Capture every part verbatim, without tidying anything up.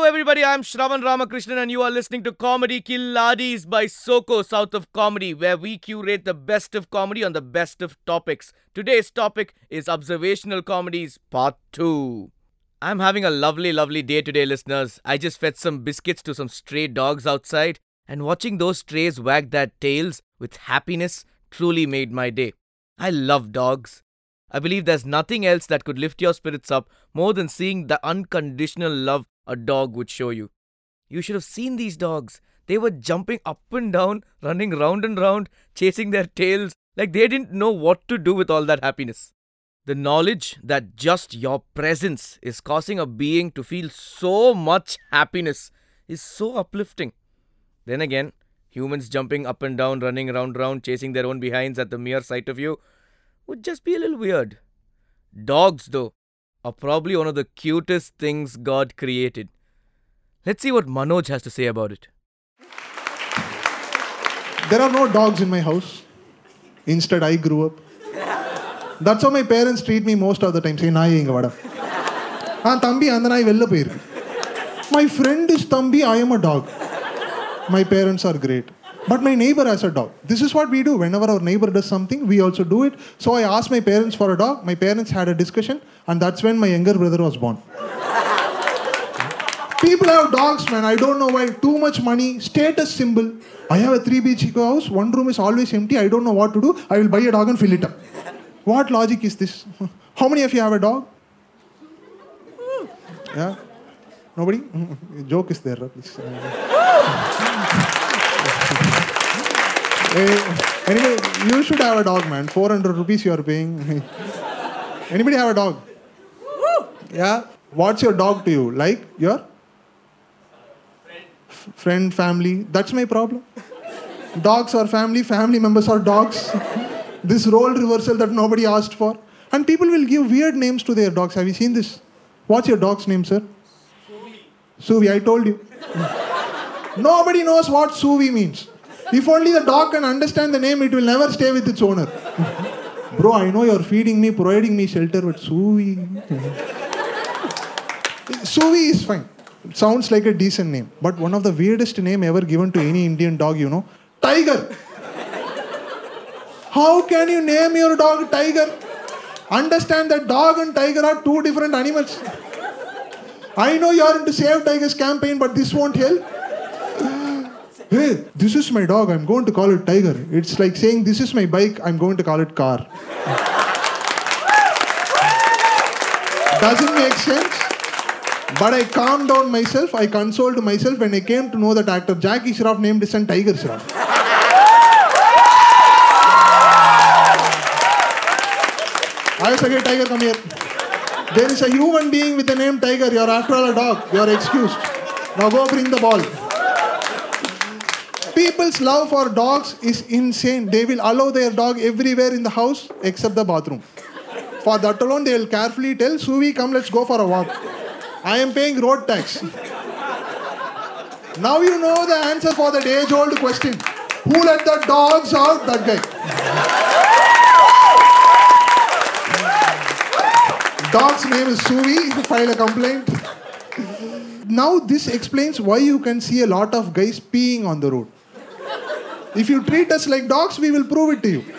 Hello everybody, I'm Shravan Ramakrishnan and you are listening to Comedy Killadis by Soko, South of Comedy, where we curate the best of comedy on the best of topics. Today's topic is Observational Comedies Part two. I'm having a lovely, lovely day today, listeners. I just fed some biscuits to some stray dogs outside, and watching those strays wag their tails with happiness truly made my day. I love dogs. I believe there's nothing else that could lift your spirits up more than seeing the unconditional love a dog would show you. You should have seen these dogs. They were jumping up and down, running round and round, chasing their tails like they didn't know what to do with all that happiness. The knowledge that just your presence is causing a being to feel so much happiness is so uplifting. Then again, humans jumping up and down, running round and round, chasing their own behinds at the mere sight of you would just be a little weird. Dogs, though, are probably one of the cutest things God created. Let's see what Manoj has to say about it. There are no dogs in my house. Instead, I grew up. That's how my parents treat me most of the time. Say, naai inga vada. Ah, thambi, andha naai vella poiru. My friend is thambi, I am a dog. My parents are great. But my neighbor has a dog. This is what we do. Whenever our neighbor does something, we also do it. So I asked my parents for a dog. My parents had a discussion. And that's when my younger brother was born. People have dogs, man. I don't know why. Too much money. Status symbol. I have a three B H K house. One room is always empty. I don't know what to do. I will buy a dog and fill it up. What logic is this? How many of you have a dog? Yeah? Nobody? A joke is there, please. Anyway, you should have a dog, man. four hundred rupees you are paying. Anybody have a dog? Yeah? What's your dog to you? Like your? Friend. F- friend, family. That's my problem. Dogs are family. Family members are dogs. This role reversal that nobody asked for. And people will give weird names to their dogs. Have you seen this? What's your dog's name, sir? Suvi. Suvi, I told you. Nobody knows what Suvi means. If only the dog can understand the name, it will never stay with its owner. Bro, I know you're feeding me, providing me shelter, but Suvi... Suvi is fine. It sounds like a decent name. But one of the weirdest name ever given to any Indian dog, you know? Tiger! How can you name your dog Tiger? Understand that dog and tiger are two different animals. I know you're into Save Tigers campaign, but this won't help. Hey, this is my dog, I'm going to call it Tiger. It's like saying, this is my bike, I'm going to call it car. Doesn't make sense. But I calmed down myself, I consoled myself when I came to know that actor Jackie Shroff named his son Tiger Shroff. I was like, hey, Tiger, come here. There is a human being with the name Tiger, you're after all a dog, you're excused. Now go bring the ball. People's love for dogs is insane. They will allow their dog everywhere in the house except the bathroom. For that alone, they will carefully tell, Suvi, come, let's go for a walk. I am paying road tax. Now you know the answer for that age-old question. Who let the dogs out? That guy. Dog's name is Suvi. File a complaint. Now this explains why you can see a lot of guys peeing on the road. If you treat us like dogs, we will prove it to you. Hey,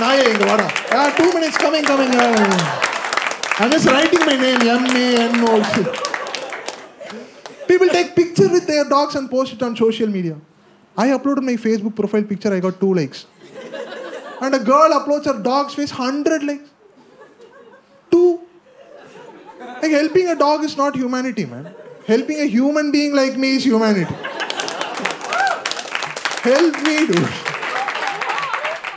Naya, Ingvara. Ah, two minutes, coming, coming. I'm just writing my name, M A N O. People take pictures with their dogs and post it on social media. I uploaded my Facebook profile picture, I got two likes. And a girl uploads her dog's face, one hundred likes. Two. Like, helping a dog is not humanity, man. Helping a human being like me is humanity. Help me, dude.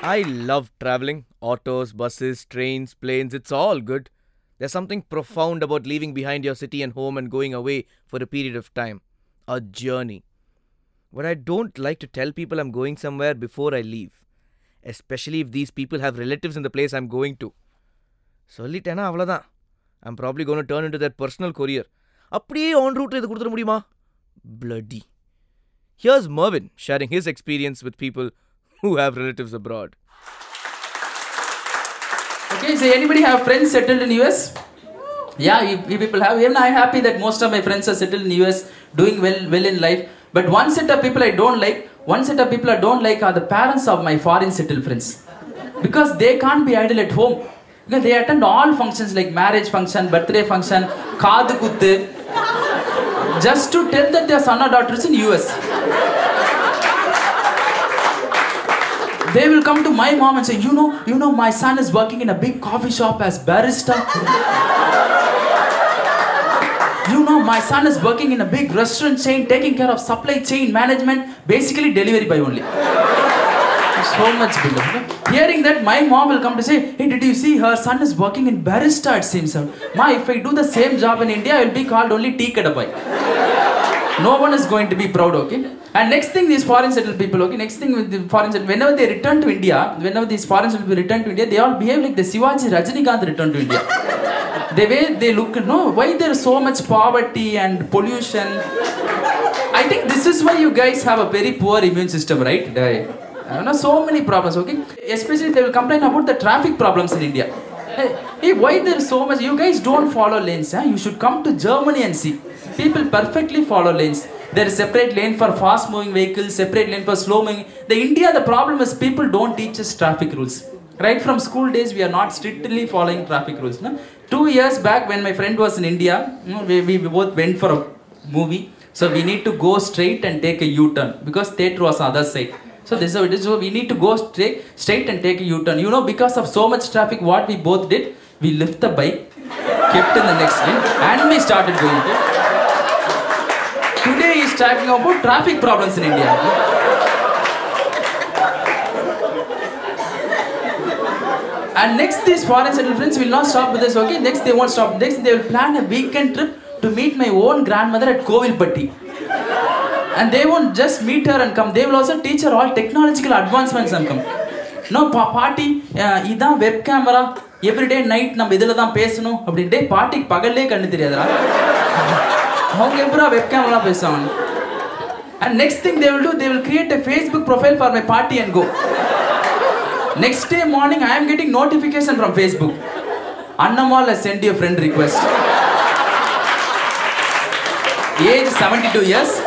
I love traveling. Autos, buses, trains, planes, it's all good. There's something profound about leaving behind your city and home and going away for a period of time. A journey. But I don't like to tell people I'm going somewhere before I leave. Especially if these people have relatives in the place I'm going to. Sollitena avladhaan. I'm probably going to turn into their personal courier. Apdiye on route la idu kudutha mudiyuma? Bloody. Here's Mervyn sharing his experience with people who have relatives abroad. Okay, so anybody have friends settled in U S? Yeah, you, you people have. Even I'm happy that most of my friends are settled in U S, doing well, well in life. But one set of people I don't like, one set of people I don't like are the parents of my foreign settled friends. Because they can't be idle at home. You know, they attend all functions like marriage function, birthday function, kaadu kutte, just to tell that their son or daughter is in U S. They will come to my mom and say, you know, you know, my son is working in a big coffee shop as barista. You know, my son is working in a big restaurant chain, taking care of supply chain management, basically delivery boy only. So much bigger. Hearing that, my mom will come to say, hey, did you see her son is working in barista, it seems, sir. Ma, if I do the same job in India, I will be called only tea kada boy. No one is going to be proud, okay? And next thing, these foreign settled people, okay, next thing with the foreign settled, whenever they return to India, whenever these foreign settled people return to India, they all behave like the Shivaji Rajinikanth returned to India. The way they look, no, why there is so much poverty and pollution? I think this is why you guys have a very poor immune system, right? You know, so many problems, okay? Especially they will complain about the traffic problems in India. Hey, why there is so much? You guys don't follow lanes, huh? You should come to Germany and see. People perfectly follow lanes. There is separate lane for fast moving vehicles, separate lane for slow moving. The India, the problem is people don't teach us traffic rules. Right from school days, we are not strictly following traffic rules. No? Two years back when my friend was in India, you know, we, we both went for a movie. So we need to go straight and take a U-turn because theatre was on the other side. So this is how it is. So we need to go straight, straight and take a U-turn. You know, because of so much traffic, what we both did, we left the bike, kept in the next lane and we started going to. Today he is talking about traffic problems in India. And next these foreign settled friends will not stop with this, okay? Next they won't stop. Next they will plan a weekend trip to meet my own grandmother at Kovilpatti. And they won't just meet her and come. They will also teach her all technological advancements and come. No, pa party, uh, web camera, every day night, we will talk about this. Day party, pagal. And next thing they will do, they will create a Facebook profile for my party and go. Next day morning, I am getting notification from Facebook. Annamal has sent you a friend request. Age seventy-two years.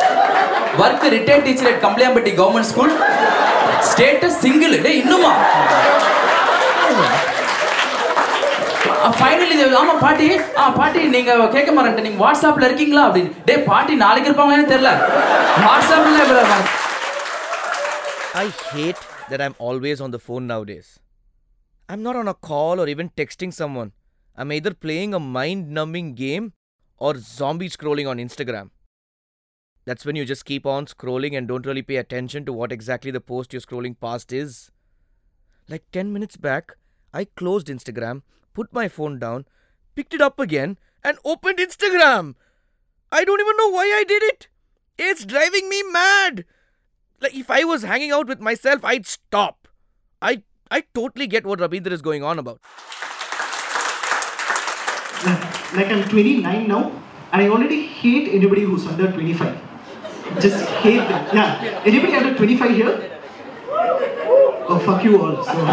Work retired teacher at Kamblayampatti Government School. Status single. Hey, innuma. Uh, finally, they will say, party, ah, party, you are on WhatsApp, you are on WhatsApp, party, I don't know, WhatsApp. I hate that I'm always on the phone nowadays. I'm not on a call or even texting someone. I'm either playing a mind-numbing game or zombie scrolling on Instagram. That's when you just keep on scrolling and don't really pay attention to what exactly the post you're scrolling past is. Like ten minutes back, I closed Instagram, put my phone down, picked it up again, and opened Instagram. I don't even know why I did it. It's driving me mad. Like, if I was hanging out with myself, I'd stop. I I totally get what Rabindra is going on about. Like, I'm twenty-nine now, and I already hate anybody who's under twenty-five. Just hate them. Yeah. Anybody under twenty-five here? Oh, fuck you all. So.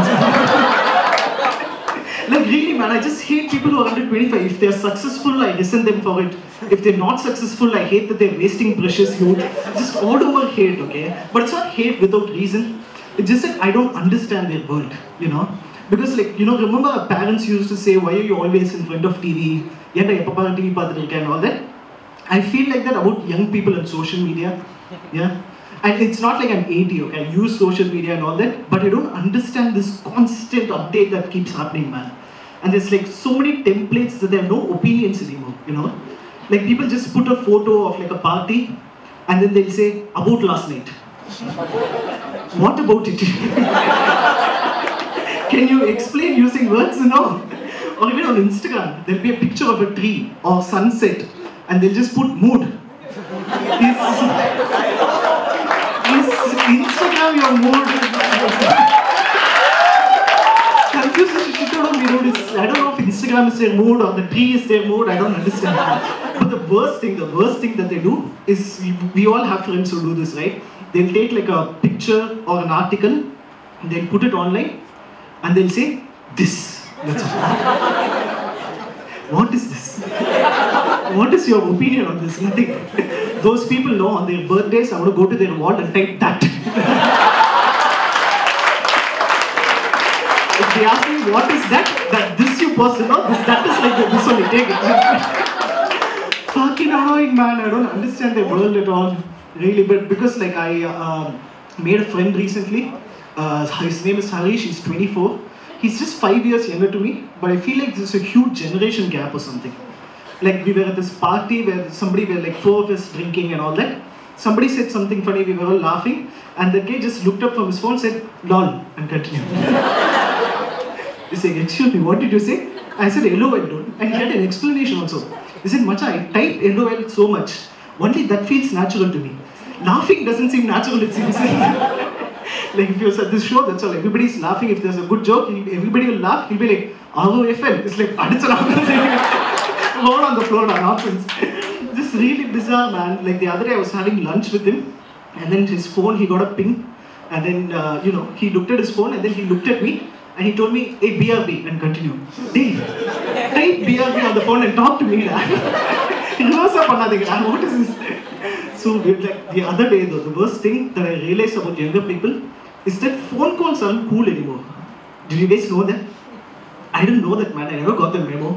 Like really man, I just hate people who are under twenty-five. If they're successful, I resent them for it. If they're not successful, I hate that they're wasting precious youth. Just all over hate, okay? But it's not hate without reason. It's just that I don't understand their world, you know? Because like, you know, remember our parents used to say, why are you always in front of T V? And all that. I feel like that about young people and social media, yeah? And it's not like I'm eighty, okay? I use social media and all that, but I don't understand this constant update that keeps happening, man. And there's like so many templates that there are no opinions anymore, you know? Like people just put a photo of like a party and then they'll say, about last night. What about it? Can you explain using words? No. Or even on Instagram, there'll be a picture of a tree or sunset and they'll just put mood. Is Instagram your mood? I don't know if Instagram is their mood or the tree is their mood. I don't understand that. But the worst thing, the worst thing that they do is, we, we all have friends who do this, right? They'll take like a picture or an article, and they'll put it online, and they'll say, this. That's what. What is this? What is your opinion on this? Nothing. Those people know on their birthdays, I want to go to their wall and type that. If they ask me, what is that? That this you personal, this that is like this only. Take it. Fucking annoying, man. I don't understand the world at all. Really, but because like I uh, made a friend recently. Uh, his name is Harish. He's twenty-four. He's just five years younger to me, but I feel like there's a huge generation gap or something. Like we were at this party where somebody were like four of us drinking and all that. Somebody said something funny, we were all laughing, and the guy just looked up from his phone, said "lol" and continued. He said, "Excuse me, what did you say?" I said "L O L, dude," and he had an explanation also. He said, "Macha, I type L O L so much. Only that feels natural to me. Laughing doesn't seem natural. It seems like." Like if you're at this show, that's all. Everybody's laughing. If there's a good joke, everybody will laugh. He'll be like, R O F L. It's like, it's a roll on the floor, nonsense. Just really bizarre, man. Like the other day, I was having lunch with him, and then his phone, he got a ping, and then uh, you know, he looked at his phone, and then he looked at me, and he told me, "Hey, B R B," and continue. Hey, type B R B on the phone and talk to me. He knows nothing. What is this? So weird. Like the other day though, the worst thing that I realized about younger people is that phone calls aren't cool anymore. Did you guys know that? I didn't know that, man. I never got the memo.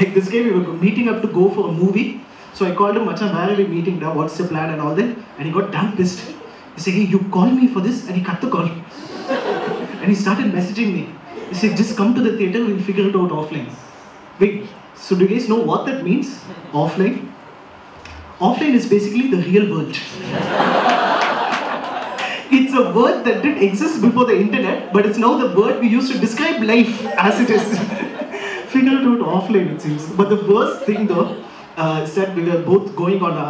Like this guy, we were meeting up to go for a movie. So I called him, "Macha, where are we meeting now? What's the plan?" and all that. And he got damn pissed. He said, "Hey, you call me for this?" And he cut the call. And he started messaging me. He said, "Just come to the theater, we'll figure it out offline." Wait, so do you guys know what that means? Offline? Offline is basically the real world. It's a word that did exist before the internet, but it's now the word we use to describe life as it is. Figure it out offline, it seems. But the worst thing though, uh, is that we were both going on a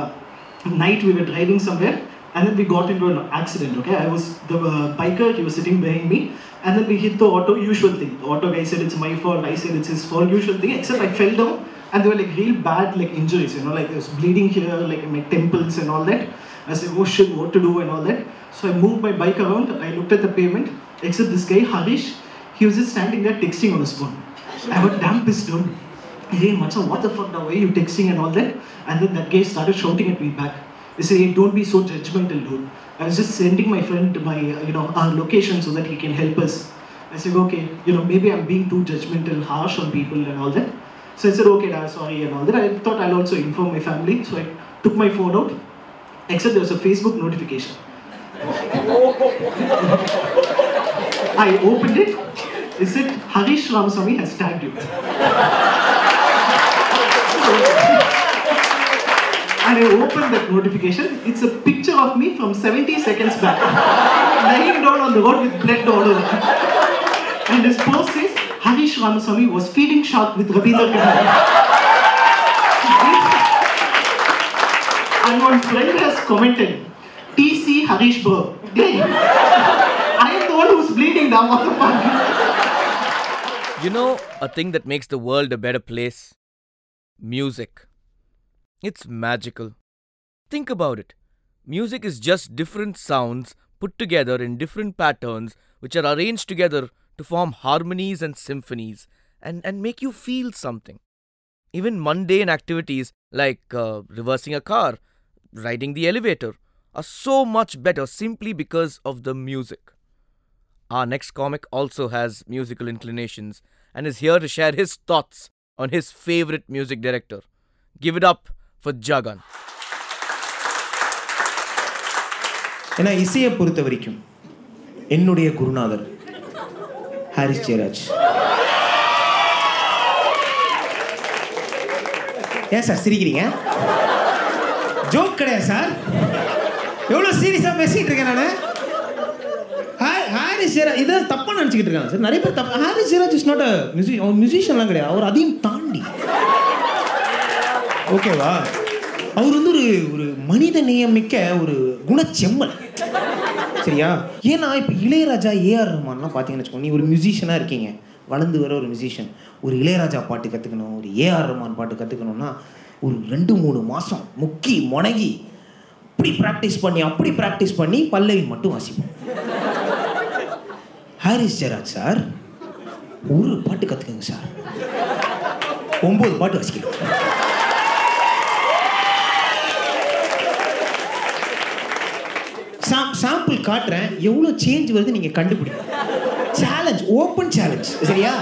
night, we were driving somewhere, and then we got into an accident, okay? I was the uh, biker, he was sitting behind me, and then we hit the auto, usual thing. The auto guy said it's my fault, I said it's his fault, usual thing, except I fell down. And they were like real bad like injuries, you know, like there was bleeding here, like in my temples and all that. I said, "Oh shit, what to do?" and all that. So I moved my bike around, I looked at the pavement, except this guy, Harish, he was just standing there texting on his phone. I was damn pissed, dude. "Hey, Macha, what the fuck now? Why are you texting?" and all that. And then that guy started shouting at me back. He said, "Hey, don't be so judgmental, dude. I was just sending my friend to my, you know, our location so that he can help us." I said, "Okay, you know, maybe I'm being too judgmental, harsh on people and all that." So I said, "Okay, da, sorry," and all that. I thought I'll also inform my family. So I took my phone out, except there was a Facebook notification. I opened it. It said, "Harish Ramaswamy has tagged you." And I opened that notification. It's a picture of me from seventy seconds back. Lying down on the road with blood all over. And his post says, "Harish Ramaswamy was feeding shark with Rabindra Kishore." And one friend has commented, "T C Harish bro." I am the one who's bleeding now, what the fuck? You know, a thing that makes the world a better place? Music. It's magical. Think about it. Music is just different sounds put together in different patterns which are arranged together to form harmonies and symphonies and, and make you feel something. Even mundane activities like uh, reversing a car, riding the elevator are so much better simply because of the music. Our next comic also has musical inclinations and is here to share his thoughts on his favorite music director. Give it up for Jagan. ஏன்னா இசையை பொறுத்த வரைக்கும் என்னுடைய குருநாதர் ஹாரிஸ் ஜெயராஜ். ஏன் sir சிரிக்கிறீங்க? Joke கிடையாது sir, எவ்வளோ சீரியஸாக பேசிகிட்டு இருக்கேன் நான். ஹாரிஸ் ஜெயராஜ் இதை தப்பாக நினச்சிக்கிட்டு இருக்காங்க சார் நிறைய பேர். தப்பா Harris Jayaraj is not a மியூசி அவர் மியூசிஷியன்லாம் கிடையாது. அவர் அதையும் தாண்டி ஓகேவா, அவர் வந்து ஒரு ஒரு மனித நேயமிக்க ஒரு குணச்செம்மல், சரியா? ஏன்னா இப்போ இளையராஜா, ஏஆர் ரஹ்மான்லாம் பார்த்தீங்கன்னு வச்சுக்கோங்க, நீ ஒரு மியூசிஷியனாக இருக்கீங்க, வளர்ந்து வர ஒரு மியூசிஷியன், ஒரு இளையராஜா பாட்டு கற்றுக்கணும், ஒரு ஏஆர் ரஹ்மான் பாட்டு கற்றுக்கணும்னா ஒரு ரெண்டு மூணு மாதம் முக்கி முனகி இப்படி ப்ராக்டிஸ் பண்ணி அப்படி ப்ராக்டிஸ் பண்ணி பல்லவி மட்டும் வாசிப்போம். ஹாரிஸ் ஜெயராஜ் சார் ஒரு பாட்டு கற்றுக்குங்க சார், ஒம்பது பாட்டு வாசிக்கணும். நான் சாம்பிள் காட்டுறேன், எவ்வளோ சேஞ்ச் வருது நீங்கள் கண்டுபிடிங்க. சேலஞ்ச், ஓப்பன் சேலஞ்ச், சரியா?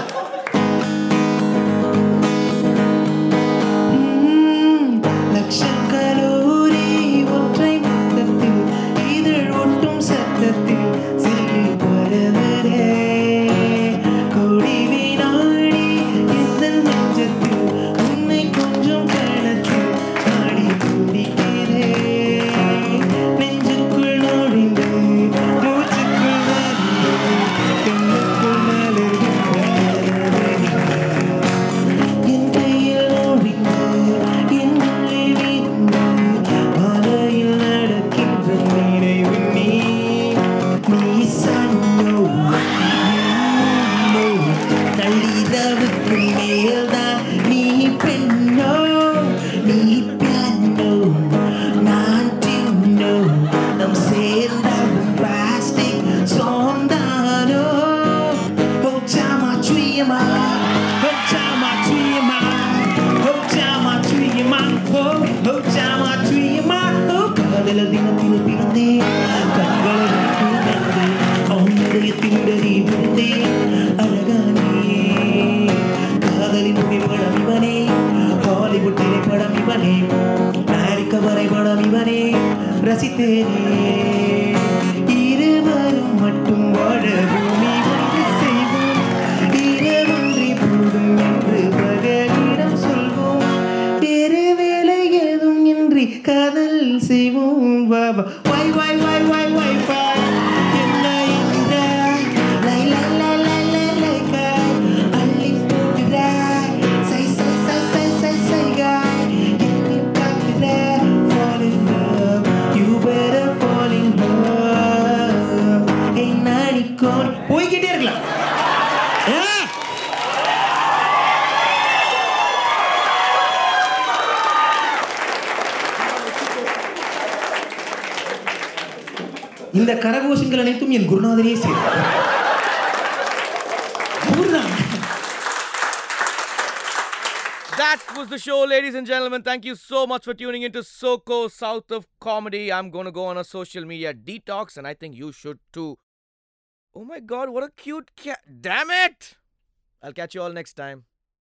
இந்த கரகோஷங்கள் அனைத்தும் என் குருநாதனே செய்தார். That was the show, ladies and gentlemen. Thank you so much for tuning into SoCo South of Comedy. I'm going to go on a social media detox and I think you should too. Oh my God, what a cute cat. Damn it! I'll catch you all next time.